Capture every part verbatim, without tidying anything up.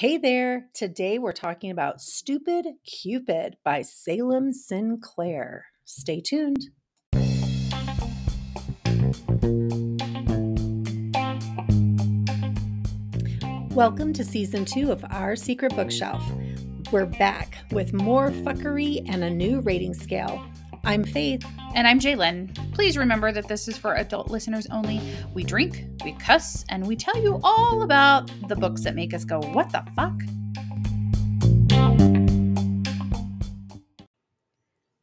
Hey there! Today we're talking about Stupid Cupid by Salem Sinclair. Stay tuned. Welcome to Season two of Our Secret Bookshelf. We're back with more fuckery and a new rating scale. I'm Faith. And I'm Jaylynne. Please remember that this is for adult listeners only. We drink, we cuss, and we tell you all about the books that make us go, what the fuck?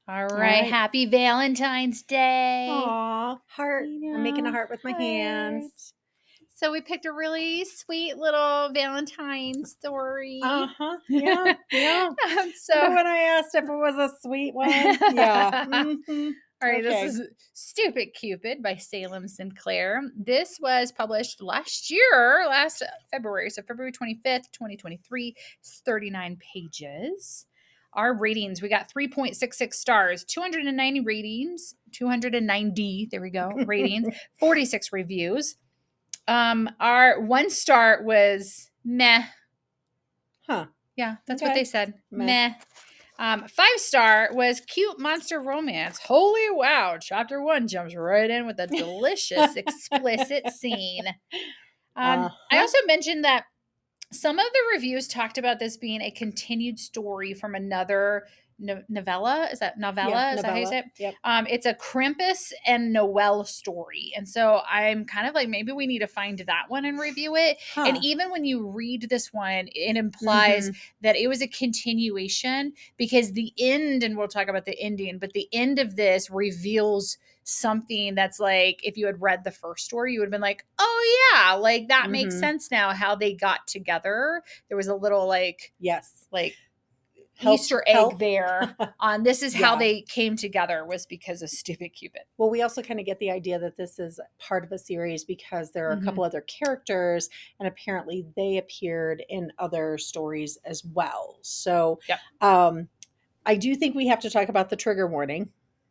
All right. All right. Happy Valentine's Day. Aw, heart. You know, I'm making a heart with my heart. hands. So we picked a really sweet little Valentine story. Uh-huh. Yeah. Yeah. So you know when I asked if it was a sweet one. Yeah. Mm-hmm. All right. Okay. This is Stupid Cupid by Salem Sinclair. This was published last year, last February. So February twenty-fifth, twenty twenty-three. It's thirty-nine pages. Our ratings, we got three point six six stars, two hundred ninety ratings, two hundred ninety, there we go, ratings, forty-six reviews. Um, our one star was meh. Huh. Yeah, that's okay. What they said. Meh. meh. Um, five star was cute monster romance. Holy wow. Chapter one jumps right in with a delicious, explicit scene. Um, uh-huh. I also mentioned that some of the reviews talked about this being a continued story from another no- novella. Is that novella? Yeah, Is novella. that how you say it? Yep. Um, it's a Krampus and Noel story. And so I'm kind of like, maybe we need to find that one and review it. Huh. And even when you read this one, it implies mm-hmm. that it was a continuation because the end, and we'll talk about the ending, but the end of this reveals something that's like, if you had read the first story, you would have been like, oh yeah, like that mm-hmm. makes sense now how they got together. There was a little like, yes, like help, Easter egg help. there on this is yeah. how they came together was because of Stupid Cupid. Well, we also kind of get the idea that this is part of a series because there are mm-hmm. a couple other characters and apparently they appeared in other stories as well. So yep. um, I do think we have to talk about the trigger warning.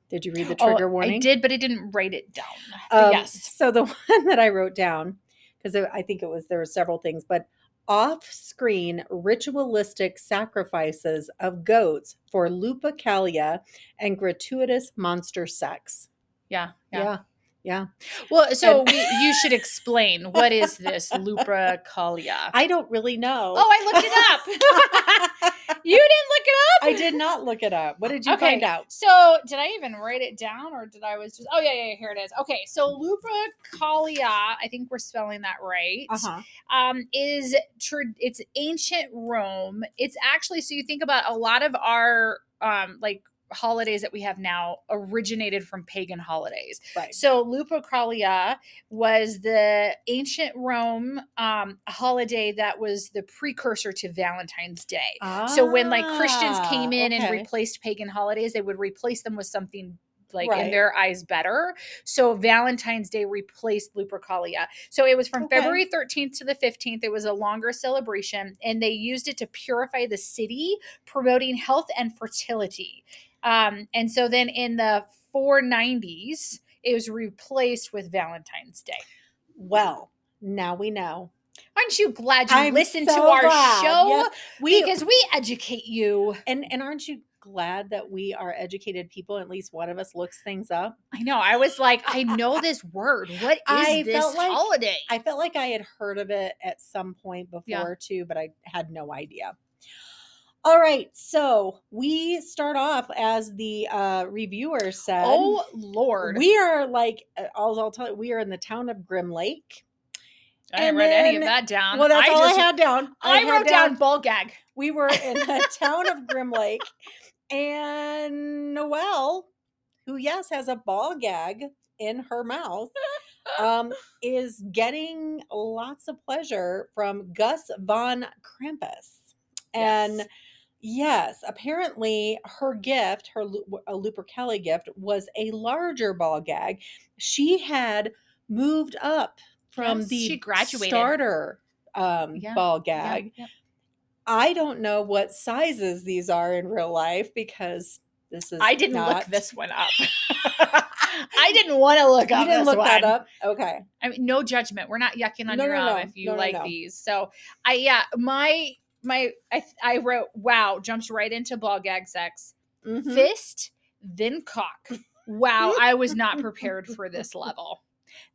Did you read the trigger oh, warning? I did, but I didn't write it down. Um, yes. So the one that I wrote down, because I think it was, there were several things, but off-screen ritualistic sacrifices of goats for Lupercalia and gratuitous monster sex. Yeah. Yeah. Yeah. yeah. Well, so and- we, you should explain, what is this Lupercalia? I don't really know. Oh, I looked it up. You didn't look it up? I did not look it up. What did you okay. find out? So did I even write it down or did I was just, oh yeah, yeah, here it is. Okay. So Lupercalia, I think we're spelling that right. Uh-huh. Um, is tr- it's ancient Rome. It's actually, so you think about a lot of our, um, like holidays that we have now originated from pagan holidays. Right. So Lupercalia was the ancient Rome um, holiday that was the precursor to Valentine's Day. Ah, so when like Christians came in okay. and replaced pagan holidays, they would replace them with something like right. in their eyes better. So Valentine's Day replaced Lupercalia. So it was from okay. February thirteenth to the fifteenth. It was a longer celebration and they used it to purify the city, promoting health and fertility. Um, and so then in the four nineties, it was replaced with Valentine's Day. Well, now we know. Aren't you glad you I'm listened so to our glad. show? Yes, we, because we educate you. And and aren't you glad that we are educated people? At least one of us looks things up. I know. I was like, I know this word. What is I this felt like, holiday? I felt like I had heard of it at some point before yeah. too, but I had no idea. All right, so we start off as the uh, reviewer said. Oh, Lord. We are like, I'll, I'll tell you, we are in the town of Grim Lake. I didn't write any of that down. Well, that's I all just, I had down. I, I had wrote down, down ball gag. We were in the town of Grim Lake. And Noelle, who, yes, has a ball gag in her mouth, um, is getting lots of pleasure from Gus von Krampus. And yes. yes, apparently her gift, her a Lupercalia gift, was a larger ball gag. She had moved up from yes, the starter um, yeah. ball gag. Yeah. Yeah. I don't know what sizes these are in real life because this is I didn't not... look this one up. I didn't want to look up. You didn't this look one. that up. Okay. I mean, no judgment. We're not yucking on no, your no, own no. if you no, like no, no. these. So I, yeah, my... my, I, I wrote, wow, jumps right into ball gag sex. Mm-hmm. Fist, then cock. Wow, I was not prepared for this level.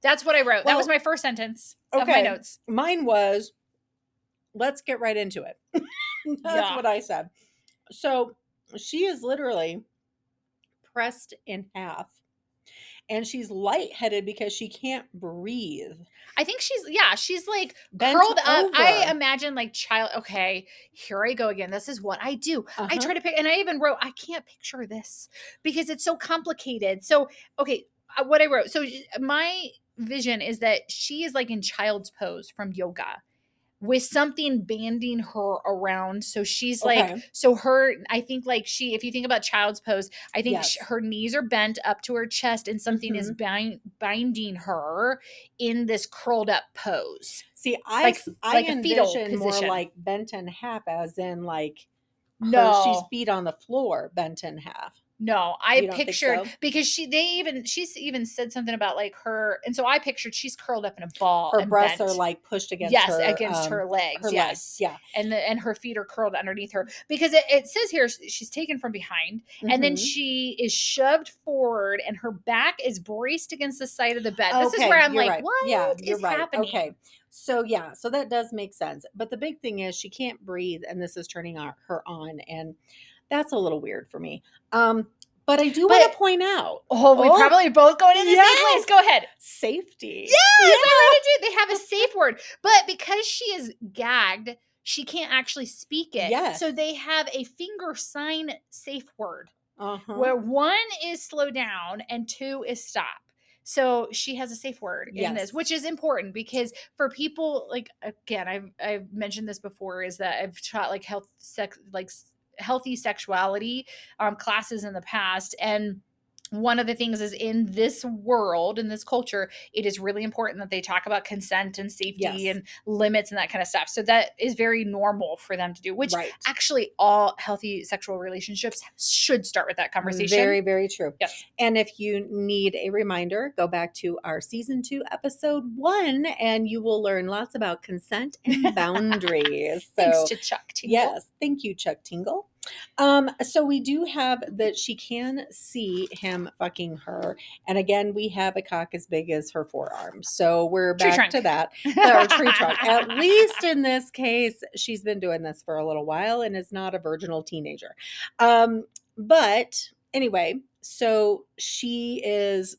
That's what I wrote. Well, that was my first sentence okay. of my notes. Mine was, let's get right into it. That's yeah. what I said. So she is literally pressed in half. And she's lightheaded because she can't breathe. I think she's, yeah, she's like bent curled up. Over. I imagine like child, okay, here I go again. This is what I do. Uh-huh. I try to pick, and I even wrote, I can't picture this because it's so complicated. So, okay, what I wrote. So my vision is that she is like in child's pose from yoga with something banding her around. So she's like, okay. so her, I think like she, if you think about child's pose, I think yes. she, her knees are bent up to her chest and something mm-hmm. is bind, binding her in this curled up pose. See, I, like, I like envision more like bent in half as in like, no, her, she's feet on the floor, bent in half. No, I pictured so? because she, they even, she's even said something about like her. And so I pictured she's curled up in a ball. Her and breasts bent. Are like pushed against yes, her. Yes, against um, her legs. Her yes. Legs, yeah. And the, and her feet are curled underneath her because it, it says here, she's taken from behind mm-hmm. and then she is shoved forward and her back is braced against the side of the bed. This okay, is where I'm like, right. what yeah, is right. happening? Okay. So yeah, so that does make sense. But the big thing is she can't breathe and this is turning her on and that's a little weird for me. Um, but I do but, want to point out. Oh, we oh, probably both going in the yes. same place. Go ahead. Safety. Yes, yeah. I wanted to. They have a safe word. But because she is gagged, she can't actually speak it. Yes. So they have a finger sign safe word uh-huh. where one is slow down and two is stop. So she has a safe word yes. in this, which is important because for people, like, again, I've, I've mentioned this before, is that I've taught like health, sex, like, healthy sexuality um, classes in the past. And one of the things is in this world, in this culture, it is really important that they talk about consent and safety yes. and limits and that kind of stuff. So that is very normal for them to do, which right. actually all healthy sexual relationships should start with that conversation. Very, very true. Yes. And if you need a reminder, go back to our season two, episode one, and you will learn lots about consent and boundaries. So, thanks to Chuck Tingle. Yes. Thank you, Chuck Tingle. Um, so we do have that she can see him fucking her. And again, we have a cock as big as her forearm. So we're tree back trunk. to that. Or tree trunk. At least in this case, she's been doing this for a little while and is not a virginal teenager. Um, but anyway, so she is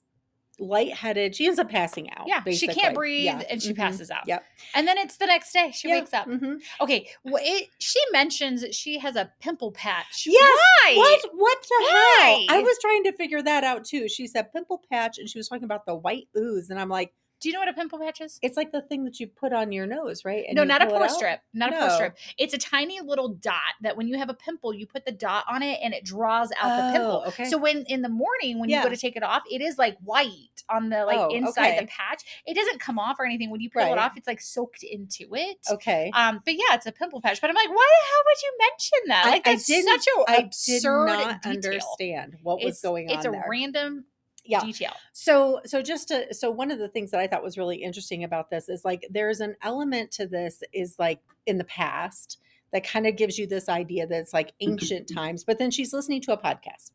lightheaded. She ends up passing out. Yeah, basically. She can't breathe yeah. and she mm-hmm. passes out. Yep. And then it's the next day. She yeah. wakes up. Mm-hmm. Okay. Well, it, she mentions she has a pimple patch. Yes. Why? What? What the Why? hell? I was trying to figure that out too. She said pimple patch and she was talking about the white ooze. And I'm like, do you know what a pimple patch is? It's like the thing that you put on your nose, right? And no, not a pore strip. Not no. a pore strip. It's a tiny little dot that when you have a pimple, you put the dot on it and it draws out oh, the pimple. Okay. So when in the morning when yeah. you go to take it off, it is like white on the like oh, inside okay. the patch. It doesn't come off or anything. When you peel right. it off, it's like soaked into it. Okay. Um, but yeah, it's a pimple patch. But I'm like, why the hell would you mention that? Like I, that's I such an I absurd did not detail. Understand what was it's, going on. It's a there. random. Yeah. Detail. So, so just to, so one of the things that I thought was really interesting about this is like, there's an element to this is like in the past that kind of gives you this idea that it's like ancient times, but then she's listening to a podcast.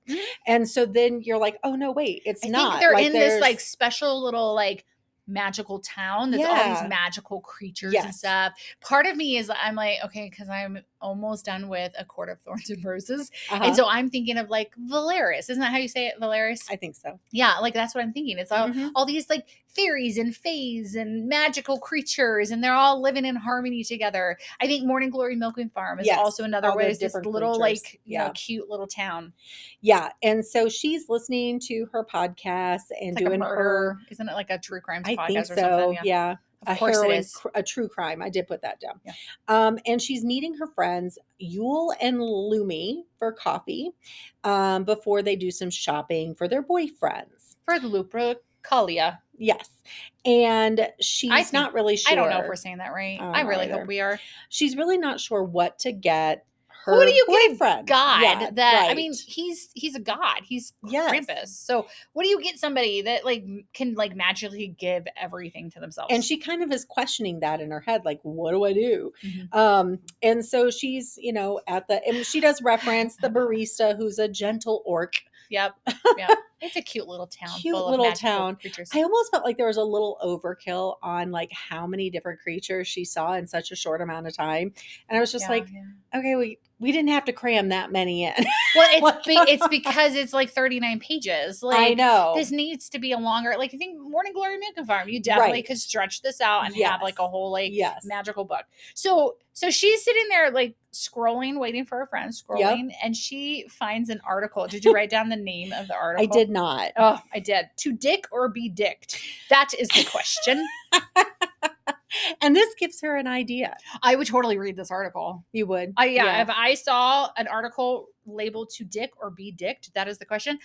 And so then you're like, oh no, wait, it's I not. Think they're like in this like special little like magical town that's yeah. all these magical creatures yes. and stuff. Part of me is I'm like, okay, because I'm almost done with A Court of Thorns and Roses. Uh-huh. And so I'm thinking of like Valeris. Isn't that how you say it, Valeris? I think so. Yeah, like that's what I'm thinking. It's all, mm-hmm. all these like fairies and fays and magical creatures and they're all living in harmony together. I think Morning Glory Milking Farm is yes. also another way. It's this little creatures. like, you yeah. know, cute little town. Yeah. And so she's listening to her podcast and like doing her. Isn't it like a true crime I podcast think or so. something? Yeah. yeah. Of a course heroin, it is. A true crime. I did put that down. Yeah. Um, and she's meeting her friends, Yule and Lumi, for coffee um, before they do some shopping for their boyfriends. For the Lupercalia. Yes. And she's I think, not really sure. I don't know if we're saying that right. Um, I really either. hope we are. She's really not sure what to get her Who do you boyfriend. Give God yeah, that, right. I mean, he's he's a god. He's yes. Krampus. So what do you get somebody that like can like magically give everything to themselves? And she kind of is questioning that in her head. Like, what do I do? Mm-hmm. Um, and so she's, you know, at the, and she does reference the barista who's a gentle orc. Yep. Yep. It's a cute little town. Cute full little of town. Creatures. I almost felt like there was a little overkill on like how many different creatures she saw in such a short amount of time. And I was just yeah, like, yeah. okay, we, we didn't have to cram that many in. Well, it's like, be, it's because it's like thirty-nine pages. Like, I know. This needs to be a longer, like I think Morning Glory Milking Farm, you definitely right. could stretch this out and yes. have like a whole like yes. magical book. So, so she's sitting there like scrolling, waiting for her friend, scrolling, yep. and she finds an article. Did you write down the name of the article? I did. Not. Oh, I did. To dick or be dicked? That is the question. And this gives her an idea. I would totally read this article. You would? I, yeah, yeah. If I saw an article labeled to dick or be dicked, that is the question.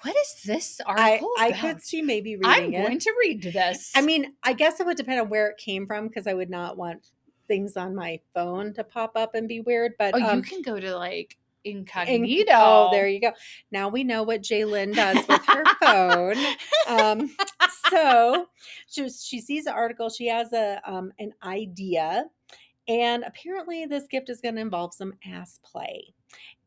What is this article I, about? I could see maybe reading I'm it. I'm going to read this. I mean, I guess it would depend on where it came from because I would not want things on my phone to pop up and be weird. But oh, um, you can go to like... Incognito. Oh, there you go. Now we know what Jaylynne does with her phone. Um, so she, was, she sees the article. She has a um, an idea. And apparently this gift is going to involve some ass play.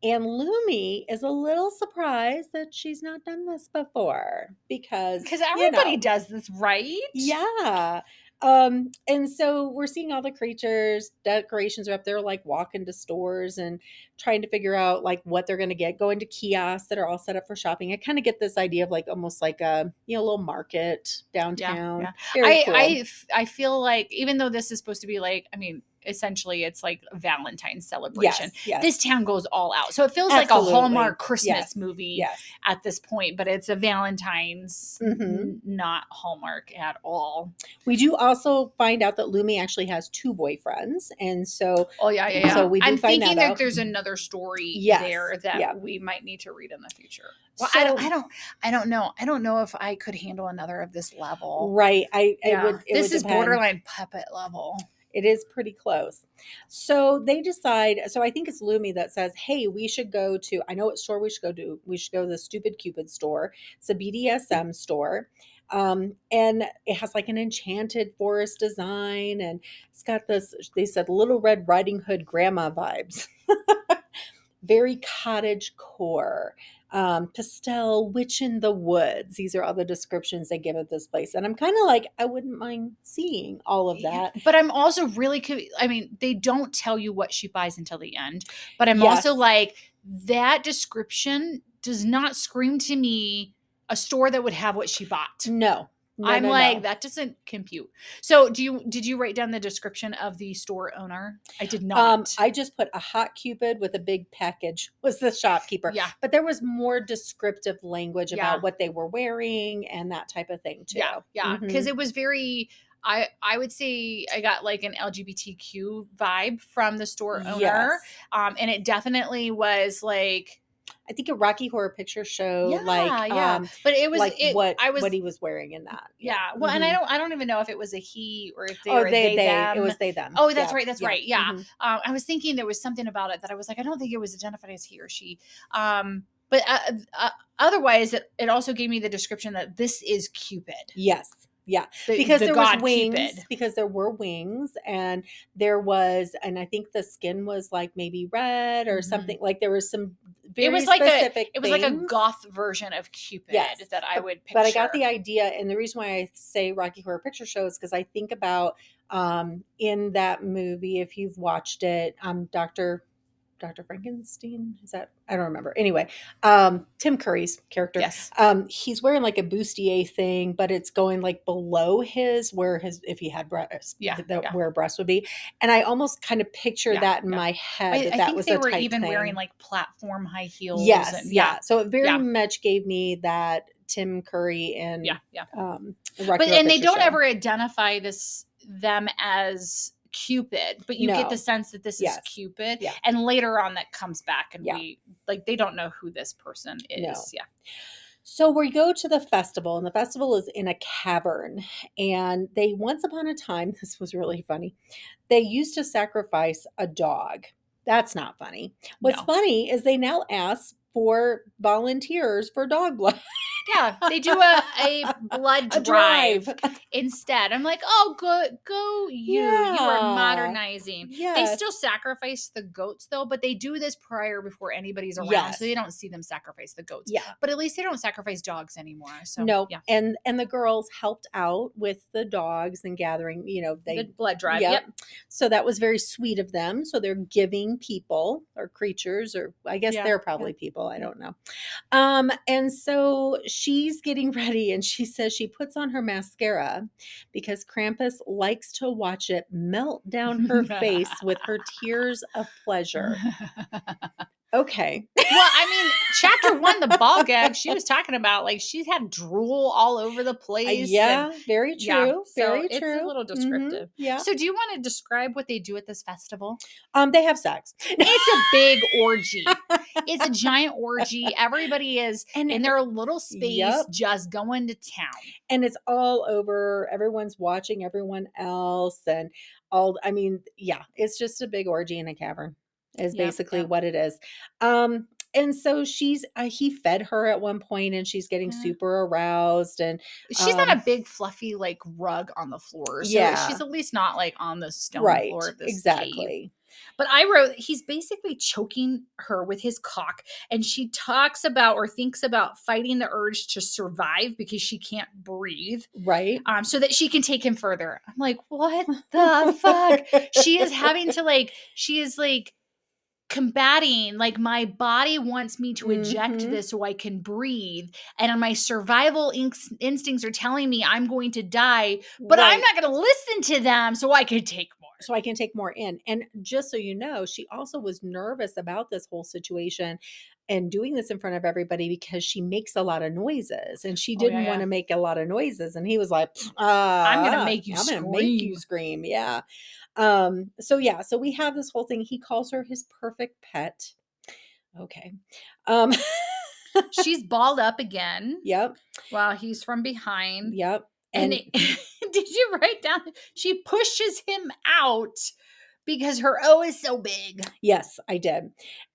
And Lumi is a little surprised that she's not done this before. Because everybody you know, does this, right? Yeah. Um, and so we're seeing all the creatures, decorations are up there, like walking to stores and trying to figure out like what they're going to get, going to kiosks that are all set up for shopping. I kind of get this idea of like, almost like a, you know, little market downtown. Yeah, yeah. Very I, cool. I, I feel like even though this is supposed to be like, I mean, essentially it's like a Valentine's celebration. Yes, yes. This town goes all out. So it feels Absolutely. Like a Hallmark Christmas yes, movie yes. at this point, but it's a Valentine's, mm-hmm. not Hallmark at all. We do also find out that Lumi actually has two boyfriends. And so, oh yeah, yeah, yeah. So we do I'm find thinking that, that there's another story yes, there that yeah. we might need to read in the future. Well, so, I don't, I don't, I don't know. I don't know if I could handle another of this level. Right. I, yeah. I would, it this would is depend. Borderline puppet level. It is pretty close. So they decide, so I think it's Lumi that says, hey, we should go to, I know what store we should go to. We should go to the Stupid Cupid store. It's a B D S M store. Um, and it has like an enchanted forest design. And it's got this, they said, Little Red Riding Hood grandma vibes. Very cottage core. Um, pastel, witch in the woods. These are all the descriptions they give of this place. And I'm kind of like, I wouldn't mind seeing all of that. Yeah, but I'm also really, I mean, they don't tell you what she buys until the end. But I'm yes. also like, that description does not scream to me a store that would have what she bought. No. No, I'm no, like, no. that doesn't compute. So do you, did you write down the description of the store owner? I did not. Um, I just put a hot Cupid with a big package was the shopkeeper. Yeah. But there was more descriptive language yeah. about what they were wearing and that type of thing too. Yeah. Yeah. Mm-hmm. Cause it was very, I, I would say I got like an L G B T Q vibe from the store owner. Yes. Um, and it definitely was like, I think a Rocky Horror Picture Show, yeah, like, yeah. Um, but it was like it, what I was, what he was wearing in that. Yeah, yeah. Well, mm-hmm. and I don't, I don't even know if it was a he or if they, oh, or they, they, they it was they them. Oh, that's yeah. right, that's yeah. right. Yeah, mm-hmm. um, I was thinking there was something about it that I was like, I don't think it was identified as he or she. Um, but uh, uh, otherwise, it, it also gave me the description that this is Cupid. Yes. Yeah, the, because the there God was wings, Cupid. Because there were wings and there was, and I think the skin was like maybe red or mm-hmm. something like there was some very it was like specific a, It was things. Like a goth version of Cupid yes, that I would picture. But I got the idea. And the reason why I say Rocky Horror Picture Show is because I think about um, in that movie, if you've watched it, um, Doctor Doctor Frankenstein, is that, I don't remember. Anyway, um, Tim Curry's character, yes. um, he's wearing like a bustier thing, but it's going like below his, where his, if he had breasts, yeah, the, yeah. where breasts would be. And I almost kind of picture yeah, that in yeah. my head. I, that I that think was they were even thing. Wearing like platform high heels. Yes, and, yeah. yeah. So it very yeah. much gave me that Tim Curry and, yeah, yeah. um, but, and they don't show. Ever identify this, them as Cupid, but you no. get the sense that this yes. is Cupid. Yeah. And later on that comes back and yeah. we like, they don't know who this person is. No. Yeah. So we go to the festival and the festival is in a cavern and they, once upon a time, this was really funny. They used to sacrifice a dog That's not funny. What's no. funny is they now ask for volunteers for dog blood. Yeah, they do a, a blood a drive, drive instead. I'm like, oh, go, go you. Yeah. You are modernizing. Yes. They still sacrifice the goats, though, but they do this prior before anybody's around, yes. so they don't see them sacrifice the goats. Yeah. But at least they don't sacrifice dogs anymore. So no, yeah. and, and the girls helped out with the dogs and gathering, you know. They, the blood drive, yep. yep. So that was very sweet of them. So they're giving people or creatures or I guess yeah. they're probably yeah. people. I don't know. Um, and so she's getting ready and she says she puts on her mascara because Krampus likes to watch it melt down her face with her tears of pleasure. Okay. Well, I mean, chapter one, the ball gag, she was talking about, like, she's had drool all over the place. Uh, yeah, and, very true. Yeah, very so true. It's a little descriptive. Mm-hmm, yeah. So do you want to describe what they do at this festival? Um, They have sex. It's a big orgy. It's a giant orgy. Everybody is and in their little space yep. just going to town. And it's all over. Everyone's watching everyone else. And all, I mean, yeah, it's just a big orgy in a cavern. Is basically yep, yep. what it is. Um, and so she's, uh, he fed her at one point and she's getting yeah. super aroused and she's um, not a big fluffy, like rug on the floor. So yeah. she's at least not like on the stone right, floor of this exactly. cave. But I wrote, he's basically choking her with his cock and she talks about or thinks about fighting the urge to survive because she can't breathe. Right. Um, so that she can take him further. I'm like, what the fuck? She is having to like, she is like, combating, like my body wants me to eject mm-hmm. this so I can breathe, and my survival inst- instincts are telling me I'm going to die, but right. I'm not going to listen to them so I can take more. So I can take more in. And just so you know, she also was nervous about this whole situation and doing this in front of everybody because she makes a lot of noises and she didn't oh, yeah, want to yeah. make a lot of noises. And he was like, uh, I'm going to make you I'm scream. Gonna make you scream. Yeah. Um, so yeah, so we have this whole thing. He calls her his perfect pet. Okay. Um, she's balled up again. Yep. While he's from behind. Yep. And, and it, did you write down? She pushes him out because her O is so big. Yes, I did.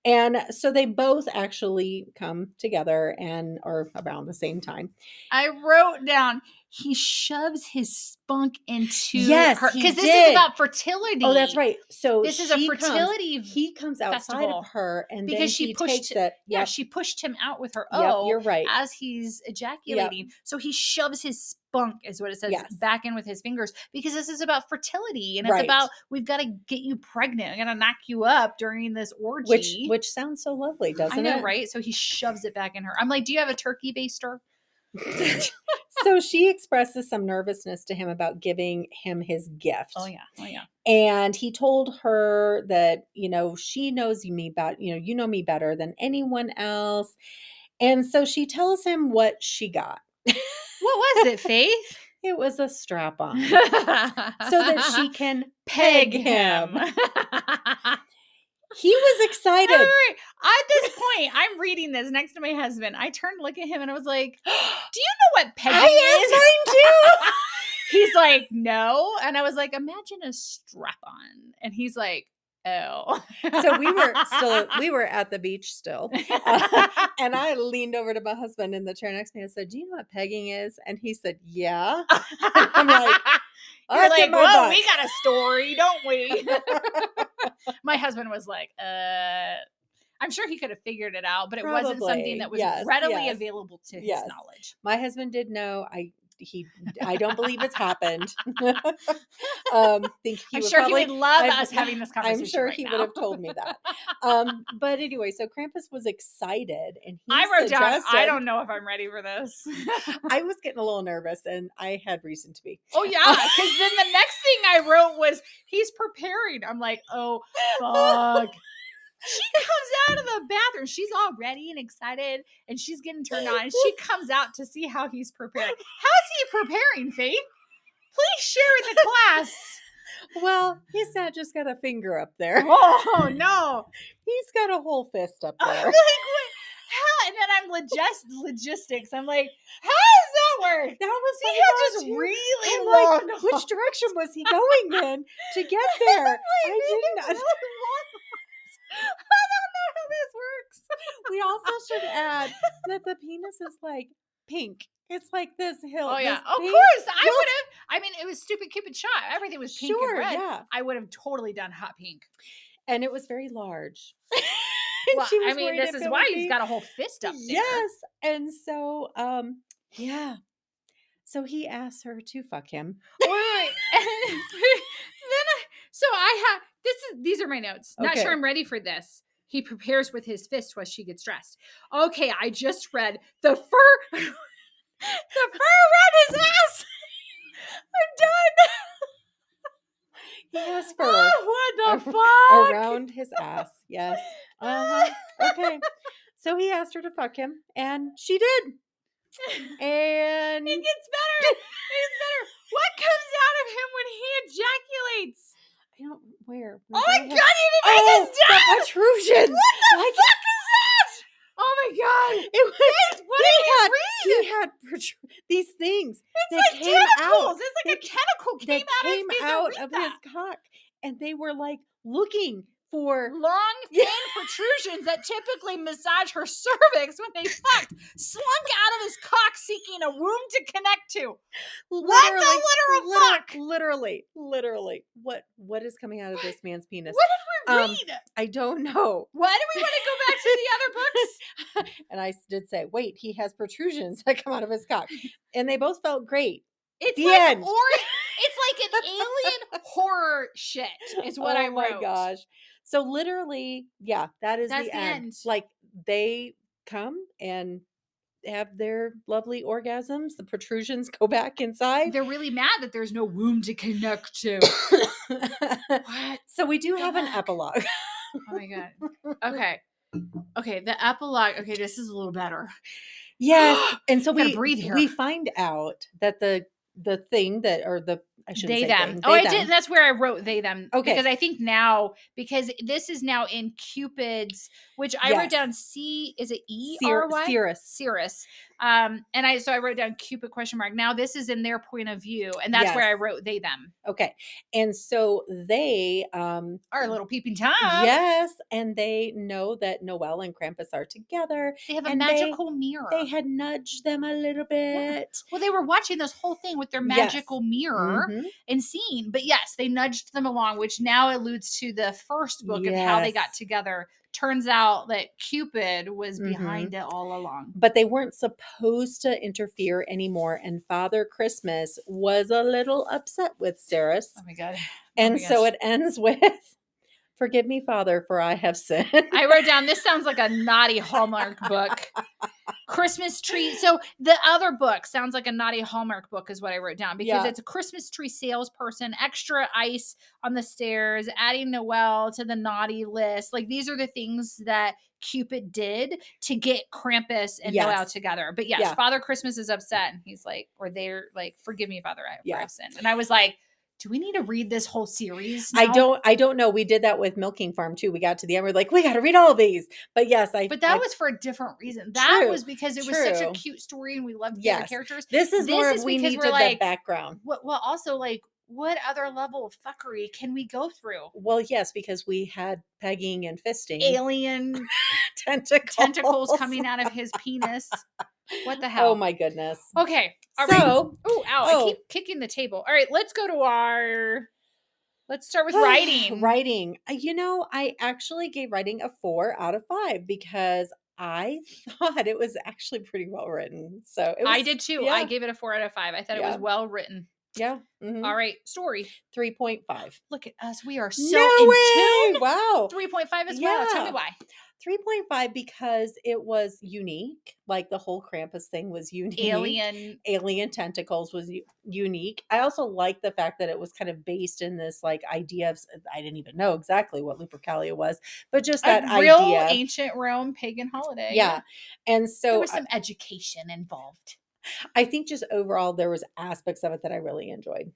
And so they both actually come together and are around the same time. I wrote down, he shoves his spunk into yes, her. Because this did. is about fertility. Oh, that's right. So this is a fertility comes, He comes outside of her and because then she he pushed, takes it. Yep. Yeah, she pushed him out with her O yep, you're right. as he's ejaculating. Yep. So he shoves his spunk. Bunk is what it says yes. back in with his fingers because this is about fertility and it's right. about we've got to get you pregnant. I'm gonna knock you up during this orgy, which which sounds so lovely, doesn't it? I know, it? right? So he shoves it back in her. I'm like, do you have a turkey baster? So she expresses some nervousness to him about giving him his gift. Oh yeah, oh yeah. And he told her that you know she knows me about you know you know me better than anyone else, and so she tells him what she got. What was it, Faith? It was a strap-on so that she can peg him. He was excited. Right. At this point, I'm reading this next to my husband. I turned to look at him and I was like, do you know what pegging I is? I am too. He's like, no. And I was like, imagine a strap-on. And he's like, oh. So we were still, we were at the beach still. Uh, and I leaned over to my husband in the chair next to me. I said, do you know what pegging is? And he said, yeah. And I'm like, oh, you're like, well, we got a story, don't we? My husband was like, uh, I'm sure he could have figured it out, but it Probably. wasn't something that was yes, readily yes. available to yes. his knowledge. My husband did know. I, He, I don't believe it's happened. um, think he I'm would sure probably, he would love I, us having this conversation. I'm sure right he now. would have told me that. Um, but anyway, so Krampus was excited, and he I wrote down. I don't know if I'm ready for this. I was getting a little nervous, and I had reason to be. Oh yeah, because then the next thing I wrote was he's preparing. I'm like, oh fuck. She comes out of the bathroom. She's all ready and excited, and she's getting turned on. And she comes out to see how he's preparing. How is he preparing, Faith? Please share with the class. Well, he's not just got a finger up there. Oh, no. He's got a whole fist up there. I'm like, what? How? And then I'm logis- logistics. I'm like, how does that work? That was he had just really long. Like, which direction was he going in to get there? Like, I didn't. Western ad that the penis is like pink. It's like this hill. Oh yeah, of pink. course. I well, would have. I mean, it was Stupid Cupid shot. Everything was pink sure, and red. Yeah. I would have totally done hot pink. And it was very large. Well, she was I mean, this is why he's got a whole fist up there. Yes, and so, um, yeah. So he asks her to fuck him. Wait, wait. And then I, so I have this is these are my notes. Okay. Not sure I'm ready for this. He prepares with his fist while she gets dressed. Okay, I just read the fur. The fur ran his ass. I'm done. He has fur. Oh, what the fuck? Around his ass. Yes. Uh-huh. Okay. So he asked her to fuck him, and she did. And it gets better. It gets better. What comes out of him when he ejaculates? I don't. Where? When oh my have... god! You didn't oh, make his dad. The protrusions. What the like... fuck is that? Oh my god! It was. What did he read? He had protru- these things. It's like came tentacles. Out. It's like they, a tentacle came out, came out of his cock, and they were like looking for long, thin protrusions that typically massage her cervix when they fucked, slunk out of his cock, seeking a womb to connect to. Literally, what the literal liter- fuck? Literally, literally. What what is coming out of this man's penis? What did we read? Um, I don't know. Why do we want to go back to the other books? And I did say, wait, he has protrusions that come out of his cock, and they both felt great. It's the like end. Or it's like an alien horror shit. Is what oh I wrote. Oh my gosh. So literally, yeah, that is That's the, the end. end. Like they come and have their lovely orgasms. The protrusions go back inside. They're really mad that there's no womb to connect to. What? So we do have an epilogue. Oh my God. Okay. Okay. The epilogue. Okay. This is a little better. Yes. And so we, breathe here. we find out that the, the thing that, or the, I shouldn't they, say them. They, oh, I them. did. That's where I wrote they, them. Okay. Because I think now, because this is now in Cupid's, which I yes. wrote down C, is it E Cir- or Y? Cirrus. Cirrus. Um, and I, so I wrote down Cupid question mark. Now this is in their point of view. And that's yes. where I wrote they, them. Okay. And so they um, are a little peeping Tom. Yes. And they know that Noelle and Krampus are together. They have a magical they, mirror. They had nudged them a little bit. Yeah. Well, they were watching this whole thing with their magical yes. mirror. Mm-hmm. And seen, but yes, they nudged them along, which now alludes to the first book yes. of how they got together. Turns out that Cupid was mm-hmm. behind it all along, but they weren't supposed to interfere anymore. And Father Christmas was a little upset with Cirrus. Oh my god! And oh my so it ends with, "Forgive me, Father, for I have sinned." I wrote down, this sounds like a naughty Hallmark book. Christmas tree. So the other book sounds like a naughty Hallmark book is what I wrote down, because yeah. it's a Christmas tree salesperson, extra ice on the stairs, adding Noelle to the naughty list. Like these are the things that Cupid did to get Krampus and yes. Noelle together. But yes, yeah. Father Christmas is upset and he's like, or they're like, forgive me, Father, I have yeah. sinned. And I was like, do we need to read this whole series now? I don't, I don't know. We did that with Milking Farm too. We got to the end. We're like, we got to read all these, but yes, I, but that I, was for a different reason. That true, was because it true. was such a cute story and we loved the yes. other characters. This is this more is we because needed we're like, the background. Well, well, also like what other level of fuckery can we go through? Well, yes, because we had pegging and fisting. Alien tentacles. tentacles coming out of his penis. What the hell? Oh my goodness. Okay. All so, right. Ooh, ow, oh, I keep kicking the table. All right, let's go to our, let's start with writing. Writing. You know, I actually gave writing a four out of five because I thought it was actually pretty well written. So it was, I did too. Yeah. I gave it a four out of five. I thought yeah. it was well written. Yeah. Mm-hmm. All right. Story. three point five. Look at us. We are so no in way. tune. Wow. three point five as yeah. well. Tell me why. three point five because it was unique. Like the whole Krampus thing was unique. Alien. Alien tentacles was u- unique. I also like the fact that it was kind of based in this like idea of, I didn't even know exactly what Lupercalia was, but just that a real idea. Ancient Rome pagan holiday. Yeah. And so. There was some I, education involved. I think just overall there was aspects of it that I really enjoyed.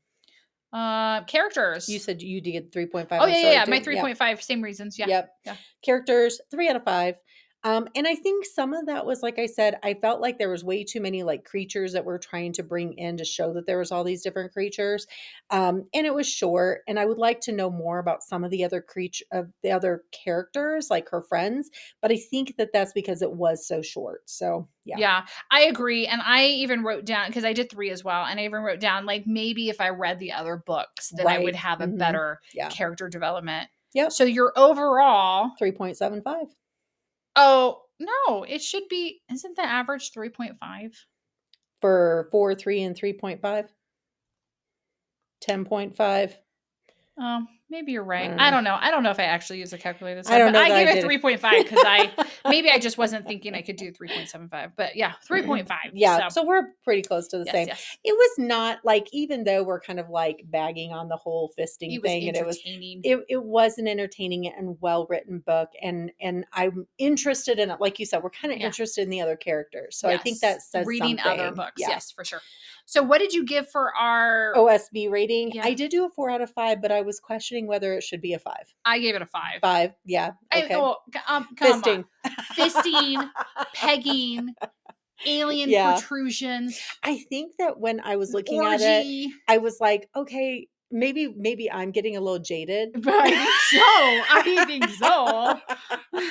Uh, characters. You said you did three point five. Oh yeah, yeah, yeah. My three point five, yeah. same reasons. Yeah. Yep. Yeah. Characters, three out of five. Um, and I think some of that was, like I said, I felt like there was way too many like creatures that we're trying to bring in to show that there was all these different creatures. Um, and it was short. And I would like to know more about some of the other creature of the other characters, like her friends. But I think that that's because it was so short. So yeah. Yeah, I agree. And I even wrote down, because I did three as well. And I even wrote down, like, maybe if I read the other books, then right. I would have a mm-hmm. better yeah. character development. Yep. So your overall three point seven five. Oh, no, it should be, isn't the average three point five? For four, three, and three point five? ten point five? Oh, maybe you're right. I don't know. I don't know if I actually use a calculator. This time, I don't know. But I gave I it three point five because I, maybe I just wasn't thinking I could do three point seven five. But yeah, three point five. Yeah, so. so we're pretty close to the yes, same. Yes. It was not like, even though we're kind of like bagging on the whole fisting it thing. And it was entertaining. It, it was an entertaining and well-written book. And and I'm interested in it. Like you said, we're kind of yeah. interested in the other characters. So yes. I think that says Reading something. Other books. Yeah. Yes, for sure. So what did you give for our O S B rating? Yeah. I did do a four out of five, but I was questioning whether it should be a five. I gave it a five. Five. Yeah. Okay. I, well, um, come Fisting. On. Fisting, pegging, alien yeah. protrusions. I think that when I was looking orgy. At it, I was like, okay, maybe, maybe I'm getting a little jaded. But I think so. I think so.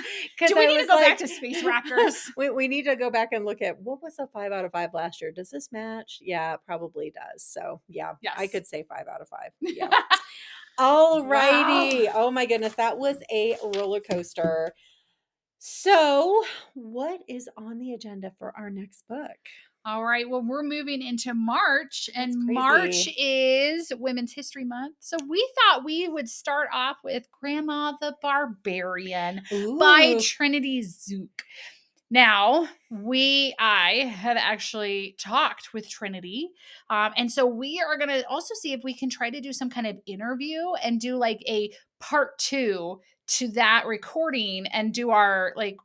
Do we I need to go like, back to Space Rockers? we, we need to go back and look at what was a five out of five last year. Does this match? Yeah, it probably does. So yeah, yes. I could say five out of five. Yeah. All righty. Wow. Oh my goodness. That was a roller coaster. So what is on the agenda for our next book? All right. Well, we're moving into March, and March is Women's History Month. So we thought we would start off with Grandma the Barbarian Ooh. By Trinity Zook. Now, we, I have actually talked with Trinity. Um, and so we are going to also see if we can try to do some kind of interview and do like a part two to that recording and do our like,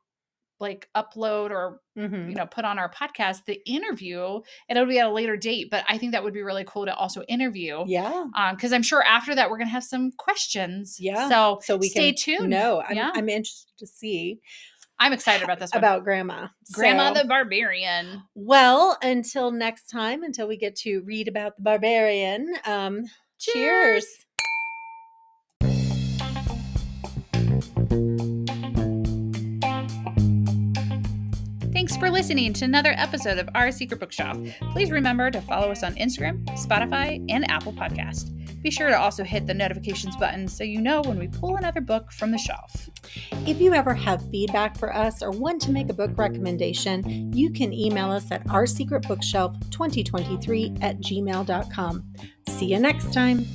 like upload or, mm-hmm. you know, put on our podcast, the interview, and it'll be at a later date. But I think that would be really cool to also interview. Yeah. Um, cause I'm sure after that, we're going to have some questions. Yeah. So, so we stay can, tuned. No, I'm, yeah. I'm interested to see. I'm excited about this one. About Grandma. Grandma so, the Barbarian. Well, until next time, until we get to read about the Barbarian. Um, cheers. cheers. Thanks for listening to another episode of Our Secret Bookshelf. Please remember to follow us on Instagram, Spotify, and Apple Podcasts. Be sure to also hit the notifications button so you know when we pull another book from the shelf. If you ever have feedback for us or want to make a book recommendation, you can email us at oursecretbookshelf twenty twenty-three at gmail dot com. See you next time.